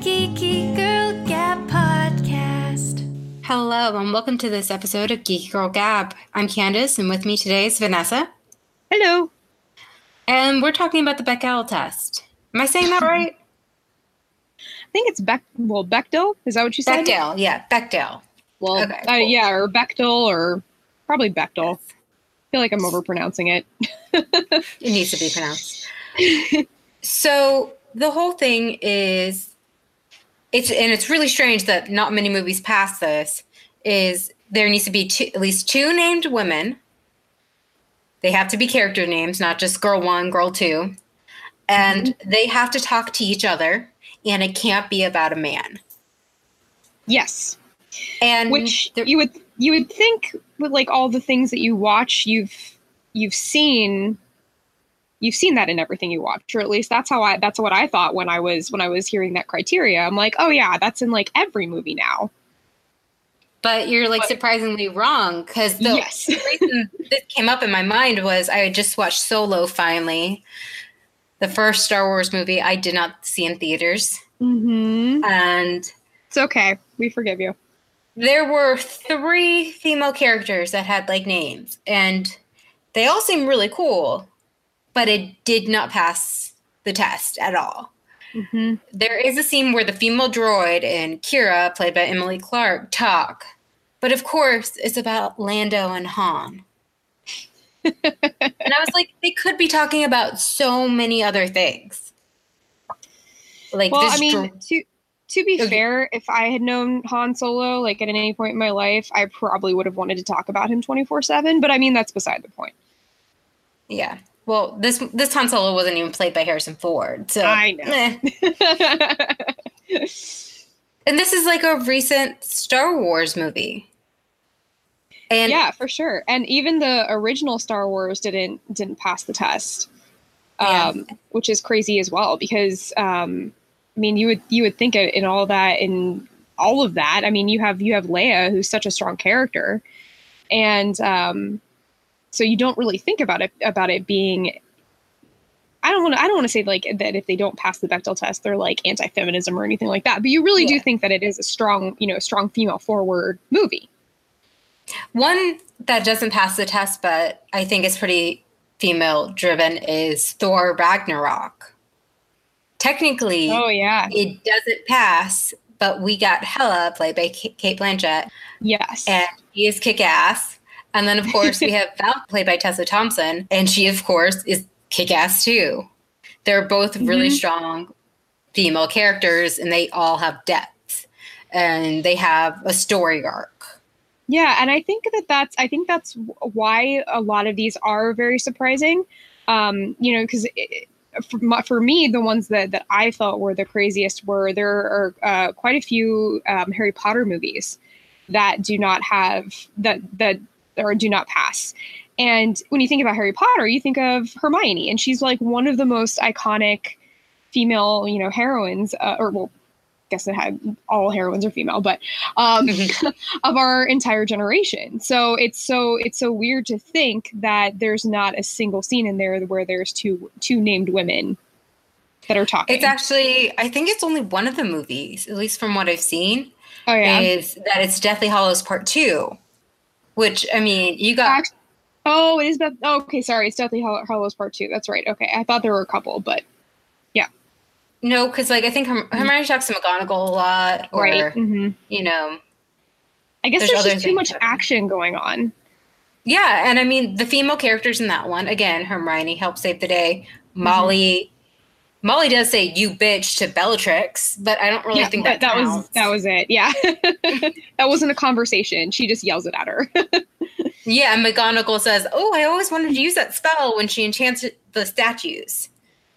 Geeky Girl Gab podcast. Hello and welcome to this episode of Geeky Girl Gab. I'm Candace and with me today is Vanessa. Hello. And we're talking about the Bechdel test. Am I saying that right? I think it's Bechdel. Is that what you said? Bechdel, yeah. Bechdel. Well, okay, cool. Yeah, or Bechdel or probably Bechdel. Yes. I feel like I'm overpronouncing it. It needs to be pronounced. So the whole thing is, it's really strange that not many movies pass this, is there needs to be at least two named women. They have to be character names, not just girl one, girl two. And they have to talk to each other, and it can't be about a man. Yes. And which you would think with like all the things that you watch, you've seen that in everything you watch, or at least that's what I thought when I was hearing that criteria. I'm like, oh yeah, that's in like every movie now. But you're like surprisingly wrong, because the reason this came up in my mind was I had just watched Solo finally, the first Star Wars movie I did not see in theaters, and it's okay, we forgive you. There were three female characters that had like names, and they all seemed really cool. But it did not pass the test at all. Mm-hmm. There is a scene where the female droid and Kira, played by Emily Clark, talk. But of course, it's about Lando and Han. And I was like, they could be talking about so many other things. Like, well, to be fair, if I had known Han Solo, like at any point in my life, I probably would have wanted to talk about him 24/7. But I mean, that's beside the point. Yeah. Well, this Han Solo wasn't even played by Harrison Ford, so I know. And this is like a recent Star Wars movie. And yeah, for sure. And even the original Star Wars didn't pass the test, which is crazy as well. Because I mean, you would think in all of that. I mean, you have Leia, who's such a strong character, and so you don't really think about it being. I don't want to say like that if they don't pass the Bechdel test, they're like anti-feminism or anything like that. But you really do think that it is a strong female-forward movie. One that doesn't pass the test, but I think is pretty female-driven, is Thor Ragnarok. Technically, it doesn't pass, but we got Hela, played by Cate Blanchett. Yes, and she is kick-ass. And then, of course, we have Val, played by Tessa Thompson, and she, of course, is kick-ass, too. They're both really strong female characters, and they all have depth, and they have a story arc. Yeah, and I think that's why a lot of these are very surprising, because for me, the ones that I felt were the craziest were there are quite a few Harry Potter movies that do not have that or do not pass. And when you think about Harry Potter, you think of Hermione, and she's like one of the most iconic female, heroines, I guess all heroines are female, but of our entire generation. So it's so weird to think that there's not a single scene in there where there's two named women that are talking. It's actually, I think it's only one of the movies, at least from what I've seen, is that it's Deathly Hallows Part 2. Which, I mean, you got... Oh, it is... okay, sorry. It's Deathly Hallows Part 2. That's right. Okay. I thought there were a couple, but... Yeah. No, because, like, I think Hermione talks to McGonagall a lot. Or, I guess there's just too much action going on. Yeah, and, I mean, the female characters in that one, again, Hermione helps save the day. Molly does say, you bitch, to Bellatrix, but I don't really think that that was it. Yeah. That wasn't a conversation. She just yells it at her. Yeah. And McGonagall says, oh, I always wanted to use that spell when she enchants the statues.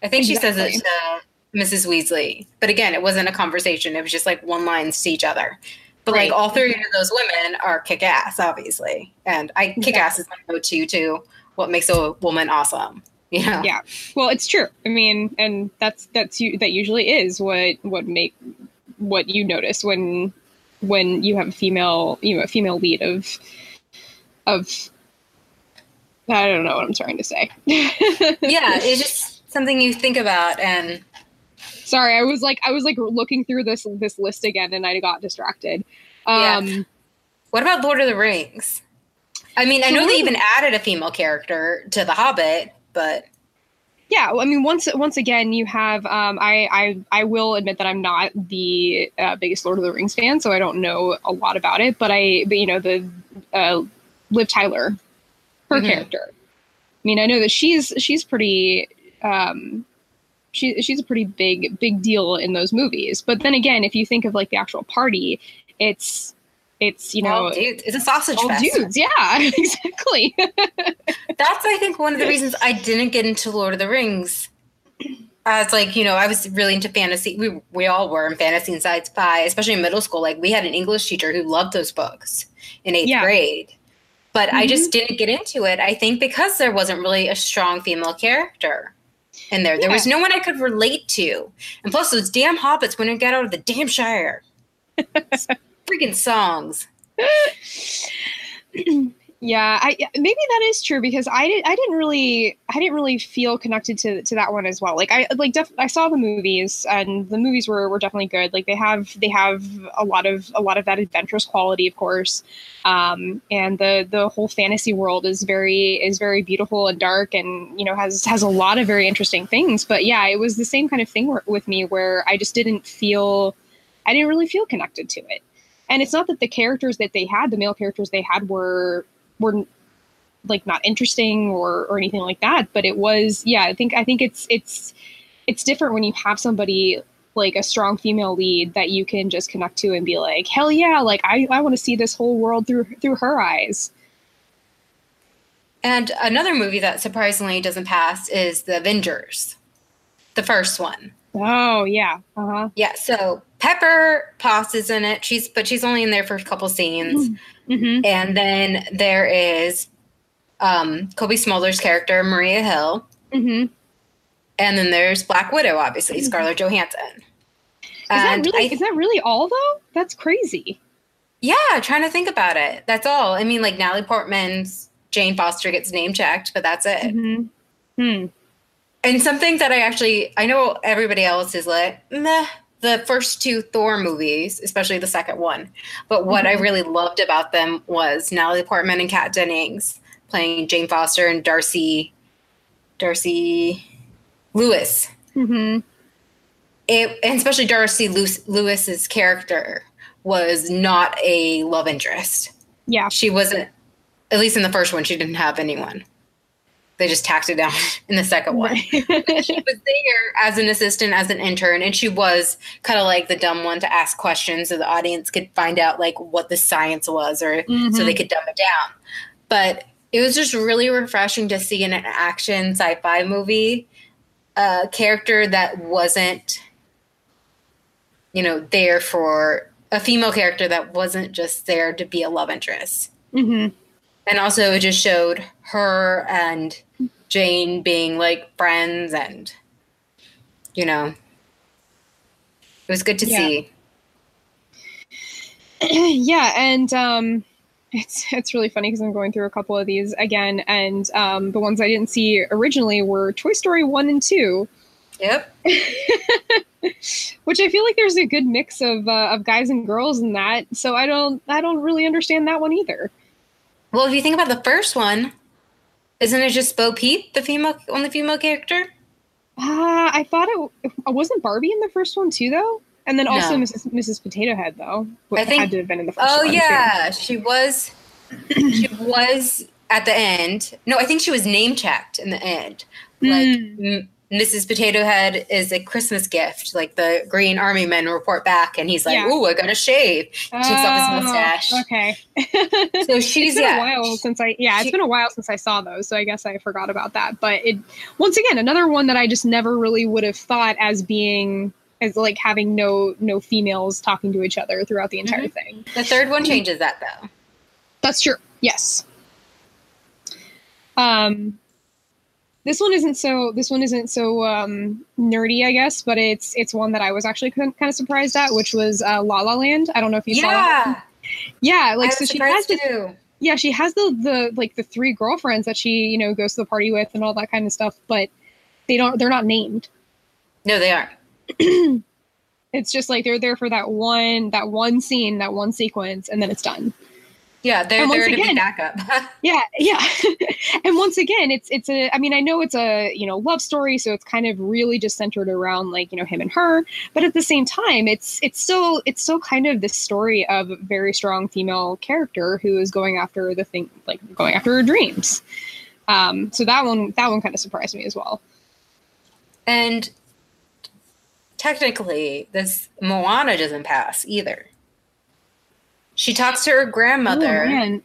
I think she says it to Mrs. Weasley. But again, it wasn't a conversation. It was just like one lines to each other. But like all three of those women are kick-ass, obviously. And kick-ass is my go-to to what makes a woman awesome. Yeah. Yeah. Well, it's true. I mean, and that usually is what you notice when you have a female lead of I don't know what I'm trying to say. Yeah, it's just something you think about, and Sorry, I was like looking through this list again, and I got distracted. Yeah. What about Lord of the Rings? I mean, I know they even added a female character to The Hobbit, but yeah, I mean, once again, you have. I will admit that I'm not the biggest Lord of the Rings fan, so I don't know a lot about it. But you know, the Liv Tyler, her mm-hmm. character. I mean, I know that she's pretty. She's a pretty big deal in those movies. But then again, if you think of like the actual party, it's you know, it's a sausage fest. Dudes, yeah, exactly. That's I think one of the reasons I didn't get into Lord of the Rings. It's like, you know, I was really into fantasy. We all were in fantasy and sci-fi, especially in middle school. Like we had an English teacher who loved those books in eighth grade. But mm-hmm. I just didn't get into it. I think because there wasn't really a strong female character. And there was no one I could relate to. And plus those damn hobbits wouldn't get out of the damn Shire. Freaking songs. Yeah, maybe that is true because I didn't really feel connected to that one as well. Like I saw the movies and the movies were definitely good. Like they have a lot of that adventurous quality, of course. And the whole fantasy world is very beautiful and dark, and you know has a lot of very interesting things. But yeah, it was the same kind of thing with me where I just didn't really feel connected to it. And it's not that the characters that they had, the male characters they had were like not interesting or anything like that, but it was, yeah, I think it's different when you have somebody like a strong female lead that you can just connect to and be like, hell yeah, like I want to see this whole world through her eyes. And another movie that surprisingly doesn't pass is The Avengers, the first one. Oh yeah. Uh-huh. Yeah. So Pepper Potts is in it. She's only in there for a couple scenes. Mm-hmm. And then there is Kobe Smulders' character, Maria Hill. Mm-hmm. And then there's Black Widow, obviously, mm-hmm. Scarlett Johansson. Is that really all though? That's crazy. Yeah, trying to think about it. That's all. I mean, like Natalie Portman's Jane Foster gets name checked, but that's it. Mm-hmm. Hmm. And something that I know everybody else is like, meh, the first two Thor movies, especially the second one. But what mm-hmm. I really loved about them was Natalie Portman and Kat Dennings playing Jane Foster and Darcy Lewis. Mm-hmm. And especially Darcy Lewis's character was not a love interest. Yeah. She wasn't, at least in the first one, she didn't have anyone. They just tacked it down in the second one. She was there as an assistant, as an intern, and she was kind of like the dumb one to ask questions so the audience could find out like what the science was or mm-hmm. so they could dumb it down. But it was just really refreshing to see in an action sci-fi movie a character that wasn't, you know, there for a female character that wasn't just there to be a love interest. Mm-hmm. And also it just showed her and Jane being like friends and, you know, it was good to see. Yeah. And it's really funny because I'm going through a couple of these again. And the ones I didn't see originally were Toy Story 1 and 2. Yep. Which I feel like there's a good mix of guys and girls in that. So I don't really understand that one either. Well, if you think about the first one, isn't it just Bo Peep, the only female character? I thought it wasn't Barbie in the first one too, though. And then also Mrs. Potato Head, though. I think had to have been in the first one. Oh yeah, too. She was at the end. No, I think she was name checked in the end. Like Mrs. Potato Head is a Christmas gift. Like the Green Army Men report back, and he's like, "Ooh, I got to shave." He takes off his mustache. Okay. So she's it's been a while since I saw those, so I guess I forgot about that. But it once again another one that I just never really would have thought as being as like having no females talking to each other throughout the entire thing. The third one changes that though. That's true. Yes. This one isn't so nerdy, I guess, but it's one that I was actually kind of surprised at, which was La La Land. I don't know if you saw that one. Yeah, like so she has the three girlfriends that she, you know, goes to the party with and all that kind of stuff, but they're not named. No, they aren't. It's just like they're there for that one scene, that one sequence, and then it's done. Yeah, they're there to be backup. yeah. And once again, I know it's a, love story, so it's kind of really just centered around him and her, but at the same time, it's still kind of this story of a very strong female character who is going after the thing, going after her dreams. So that one kind of surprised me as well. And technically, this Moana doesn't pass either. She talks to her grandmother and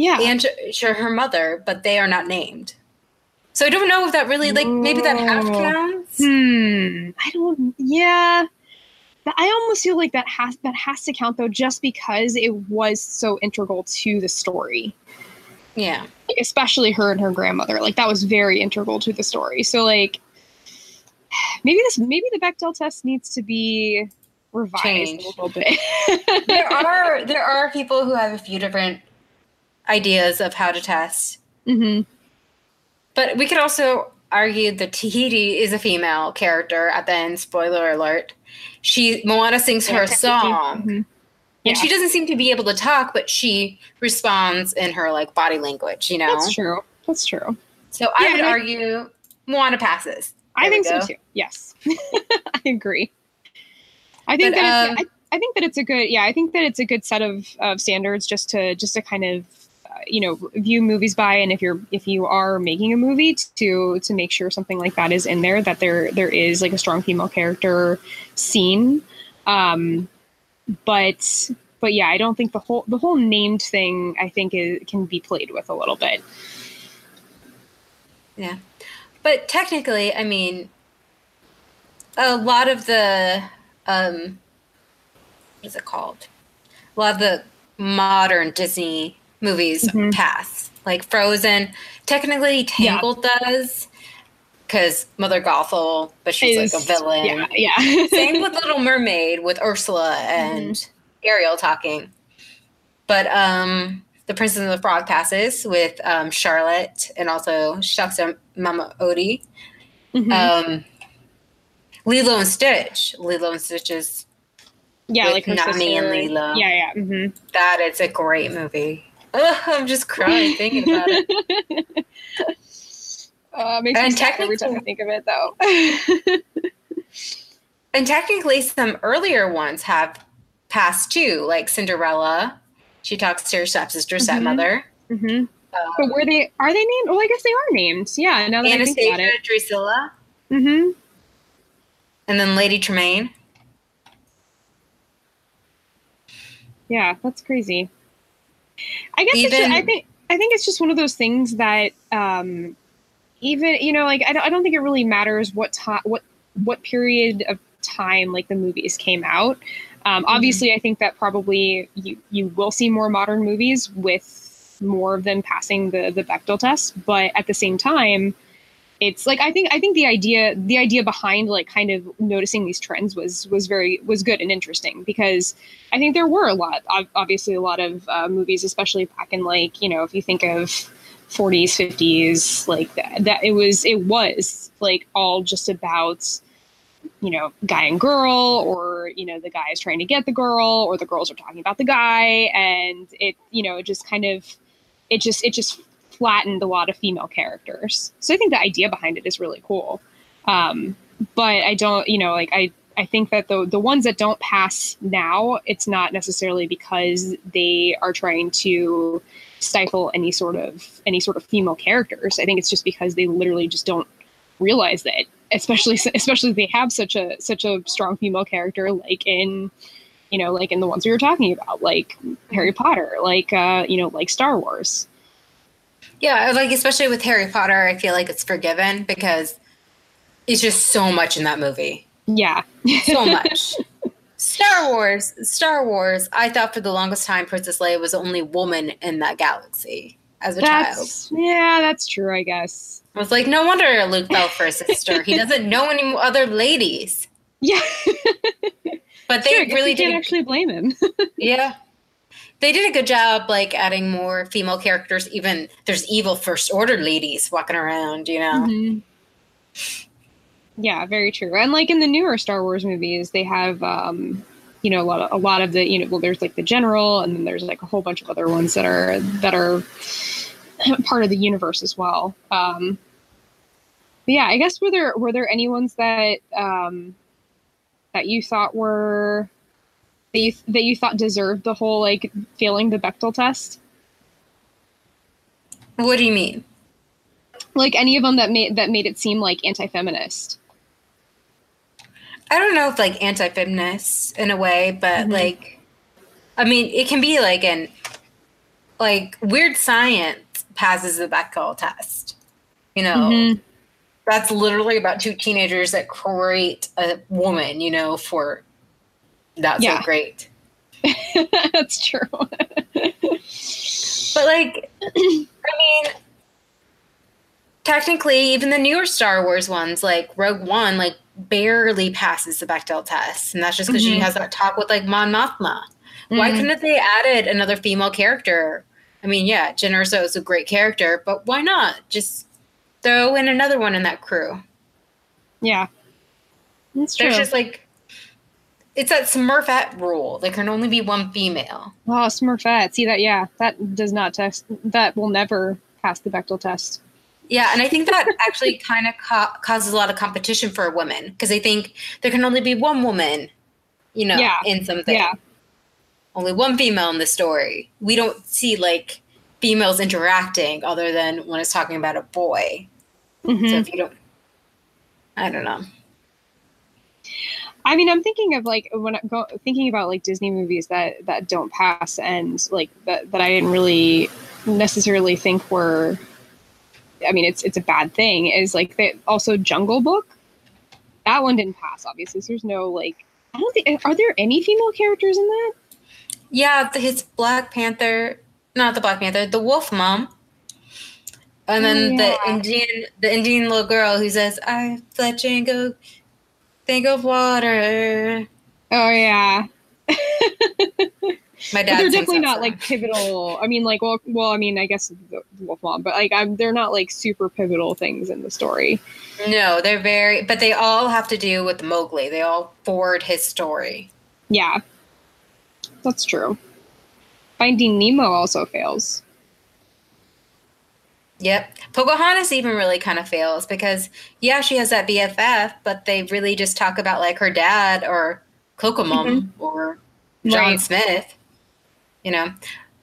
to her mother, but they are not named. So I don't know if that really, maybe that half counts. I almost feel like that has to count, though, just because it was so integral to the story. Yeah. Especially her and her grandmother. That was very integral to the story. So, maybe the Bechdel test needs to be revised a little bit. There are people who have a few different ideas of how to test. Mm-hmm. But we could also argue that Tahiti is a female character at the end. Spoiler alert. Moana sings her song. Mm-hmm. Yeah. And she doesn't seem to be able to talk, but she responds in her body language, That's true. So I would argue Moana passes. I think so too. Yes. I agree. I think that it's a good set of standards just to kind of, view movies by. And if you are making a movie to make sure something like that is in there, that there is a strong female character scene. But yeah, I don't think the whole named thing, I think can be played with a little bit. Yeah. But technically, a lot of the, a lot of the modern Disney movies pass. Frozen, technically Tangled does, because Mother Gothel, but she's a villain. Yeah. Same with Little Mermaid, with Ursula and Ariel talking. But The Princess and the Frog passes with Charlotte and also Shucks and Mama Odie. Mm-hmm. Lilo and Stitch is her sister. Nami and Lilo. Yeah. Mm-hmm. That is a great movie. Ugh, I'm just crying thinking about it. Makes me sad every time I think of it, though. And technically, some earlier ones have passed too, like Cinderella. She talks to her stepsister, stepmother. Mm-hmm. But are they named? Well, I guess they are named. Yeah. Now that Anastasia, I think about it. Drusilla. Mm-hmm. And then Lady Tremaine. Yeah, that's crazy. I guess I think it's just one of those things that I don't think it really matters what period of time the movies came out. Obviously, I think that probably you will see more modern movies with more of them passing the Bechdel test. But at the same time, it's I think the idea behind kind of noticing these trends was good and interesting, because I think there were a lot of movies, especially back in if you think of 40s, 50s, that it was all just about, guy and girl, or the guy is trying to get the girl, or the girls are talking about the guy, and it just flattened a lot of female characters. So I think the idea behind it is really cool, but I don't I think that the ones that don't pass now, it's not necessarily because they are trying to stifle any sort of female characters. I think it's just because they literally just don't realize that, especially if they have such a strong female character, in the ones we were talking about, Harry Potter, Star Wars. Yeah, especially with Harry Potter, I feel it's forgiven because it's just so much in that movie. Yeah. So much. Star Wars, I thought for the longest time Princess Leia was the only woman in that galaxy as a child. Yeah, that's true, I guess. I was no wonder Luke fell for a sister. He doesn't know any other ladies. Yeah. But they really didn't actually blame him. Yeah. They did a good job, adding more female characters. Even there's evil First Order ladies walking around, Mm-hmm. Yeah, very true. And like in the newer Star Wars movies, they have, you know, a lot of the, you know, well, there's like the general, and then there's like a whole bunch of other ones that are part of the universe as well. But yeah, I guess were there any ones that that you thought were that you thought deserved the whole like failing the Bechdel test? What do you mean? Like any of them that made it seem like anti-feminist? I don't know if like anti-feminist in a way, but mm-hmm. like, I mean, it can be like an like Weird Science passes the Bechdel test, you know. Mm-hmm. That's literally about two teenagers that create a woman, you know, for that's yeah. so great. That's true. But like, I mean, technically even the newer Star Wars ones, like Rogue One, like barely passes the Bechdel test. And that's just because mm-hmm. she has that talk with like Mon Mothma. Mm-hmm. Why couldn't they added another female character? I mean, yeah, Jyn Erso is a great character, but why not just throw in another one in that crew? Yeah. That's true. There's just like, it's that Smurfette rule. There can only be one female. Oh, Smurfette. See that? Yeah. That does not test. That will never pass the Bechdel test. Yeah. And I think that actually kind of causes a lot of competition for women, because they think there can only be one woman, you know, yeah. in something. Yeah. Only one female in the story. We don't see like females interacting other than when it's talking about a boy. Mm-hmm. So if you don't, I don't know. I mean, I'm thinking of like when I'm thinking about like Disney movies that don't pass, and like that I didn't really necessarily think were, I mean, it's a bad thing, is like they also Jungle Book. That one didn't pass, obviously. So there's no like, I don't think, are there any female characters in that? Yeah, it's Not the Black Panther, the wolf mom. And then yeah. the Indian little girl who says, I fled Django, think of water. Oh, yeah. My dad. But they're definitely not, like, pivotal. I mean, like, well, I mean, I guess the wolf mom, but, like, they're not, like, super pivotal things in the story. No, they're very, but they all have to do with Mowgli. They all forward his story. Yeah. That's true. Finding Nemo also fails. Yep. Pocahontas even really kind of fails because, yeah, she has that BFF, but they really just talk about, like, her dad or Kokomom mm-hmm. or John right. Smith, you know.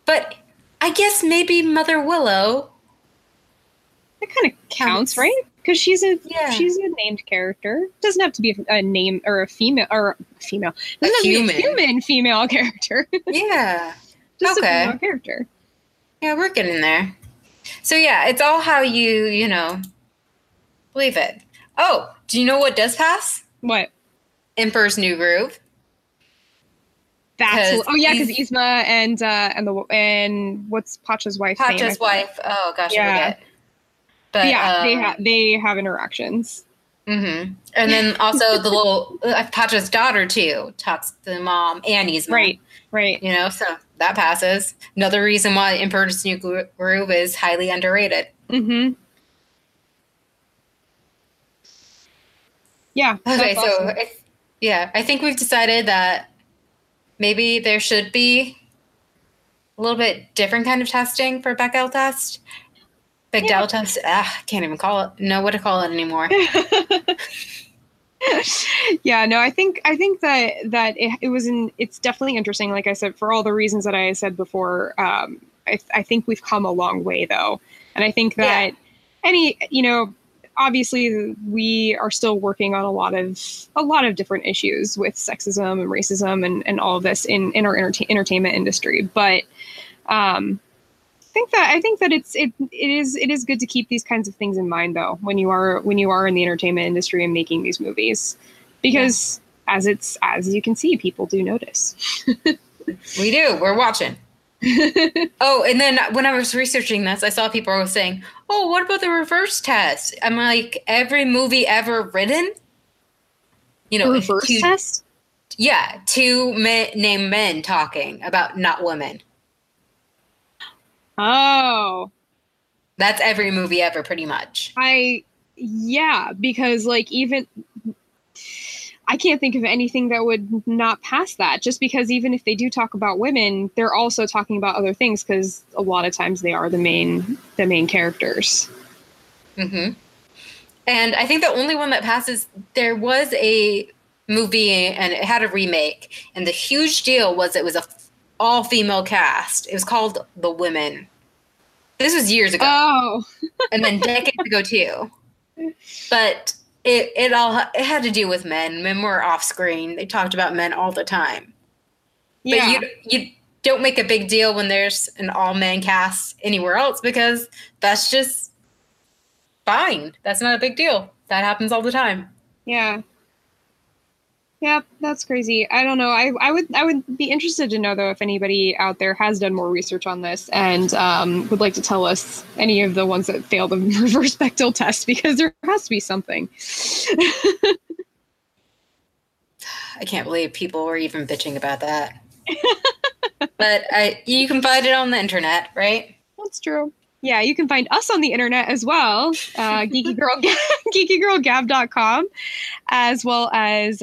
But I guess maybe Mother Willow. That kind of counts, right? Because she's a named character. Doesn't have to be a name or a female. Or female. Doesn't have to be a human female character. Yeah. Just okay. A character. Yeah, we're getting there. So yeah, it's all how you know, believe it. Oh, do you know what does pass? What? Emperor's New Groove. That's oh yeah, because Yzma and what's Pacha's wife? Pacha's wife. Oh gosh, yeah. I forget. But yeah, they have interactions. Mm-hmm. And then also the little Pacha's daughter too talks to mom and Yzma. Right. You know, so. That passes. Another reason why Emperor's New Groove is highly underrated. Mm-hmm. Yeah. Okay, so awesome. I think we've decided that maybe there should be a little bit different kind of testing for Bechdel test. Bechdel test. Can't even call it. Know what to call it anymore. Yeah, no, I think that it was it's definitely interesting. Like I said, for all the reasons that I said before, I think we've come a long way though. And I think that any, you know, obviously we are still working on a lot of different issues with sexism and racism and all of this in our entertainment industry. But, I think that it is good to keep these kinds of things in mind though when you are in the entertainment industry and making these movies, because as you can see, people do notice. We do. We're watching. Oh, and then when I was researching this, I saw people were saying, "Oh, what about the reverse test?" I'm like, every movie ever written, you know, test. Yeah, two men named men talking about not women. Oh, that's every movie ever, pretty much. I Yeah, because like even I can't think of anything that would not pass that, just because even if they do talk about women, they're also talking about other things, because a lot of times they are the main characters. Mm-hmm. And I think the only one that passes, there was a movie and it had a remake, and the huge deal was it was a all-female cast. It was called The Women. This was years ago. Oh. And then decades ago too. But it had to do with men. Men were off screen. They talked about men all the time. Yeah. But you don't make a big deal when there's an all-man cast anywhere else, because that's just fine. That's not a big deal. That happens all the time. Yeah. Yeah, that's crazy. I don't know. I would be interested to know, though, if anybody out there has done more research on this and would like to tell us any of the ones that failed the reverse Bechdel test, because there has to be something. I can't believe people were even bitching about that. But you can find it on the internet, right? That's true. Yeah, you can find us on the internet as well, geekygirlgab.com, as well as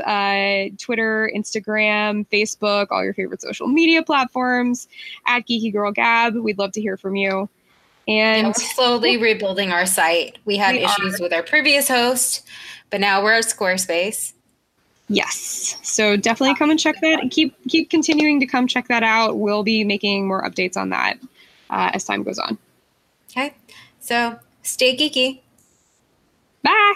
Twitter, Instagram, Facebook, all your favorite social media platforms, at geekygirlgab. We'd love to hear from you. And we're slowly rebuilding our site. We had issues with our previous host, but now we're at Squarespace. Yes. So definitely come and check that, and keep continuing to come check that out. We'll be making more updates on that as time goes on. Okay, so stay geeky. Bye.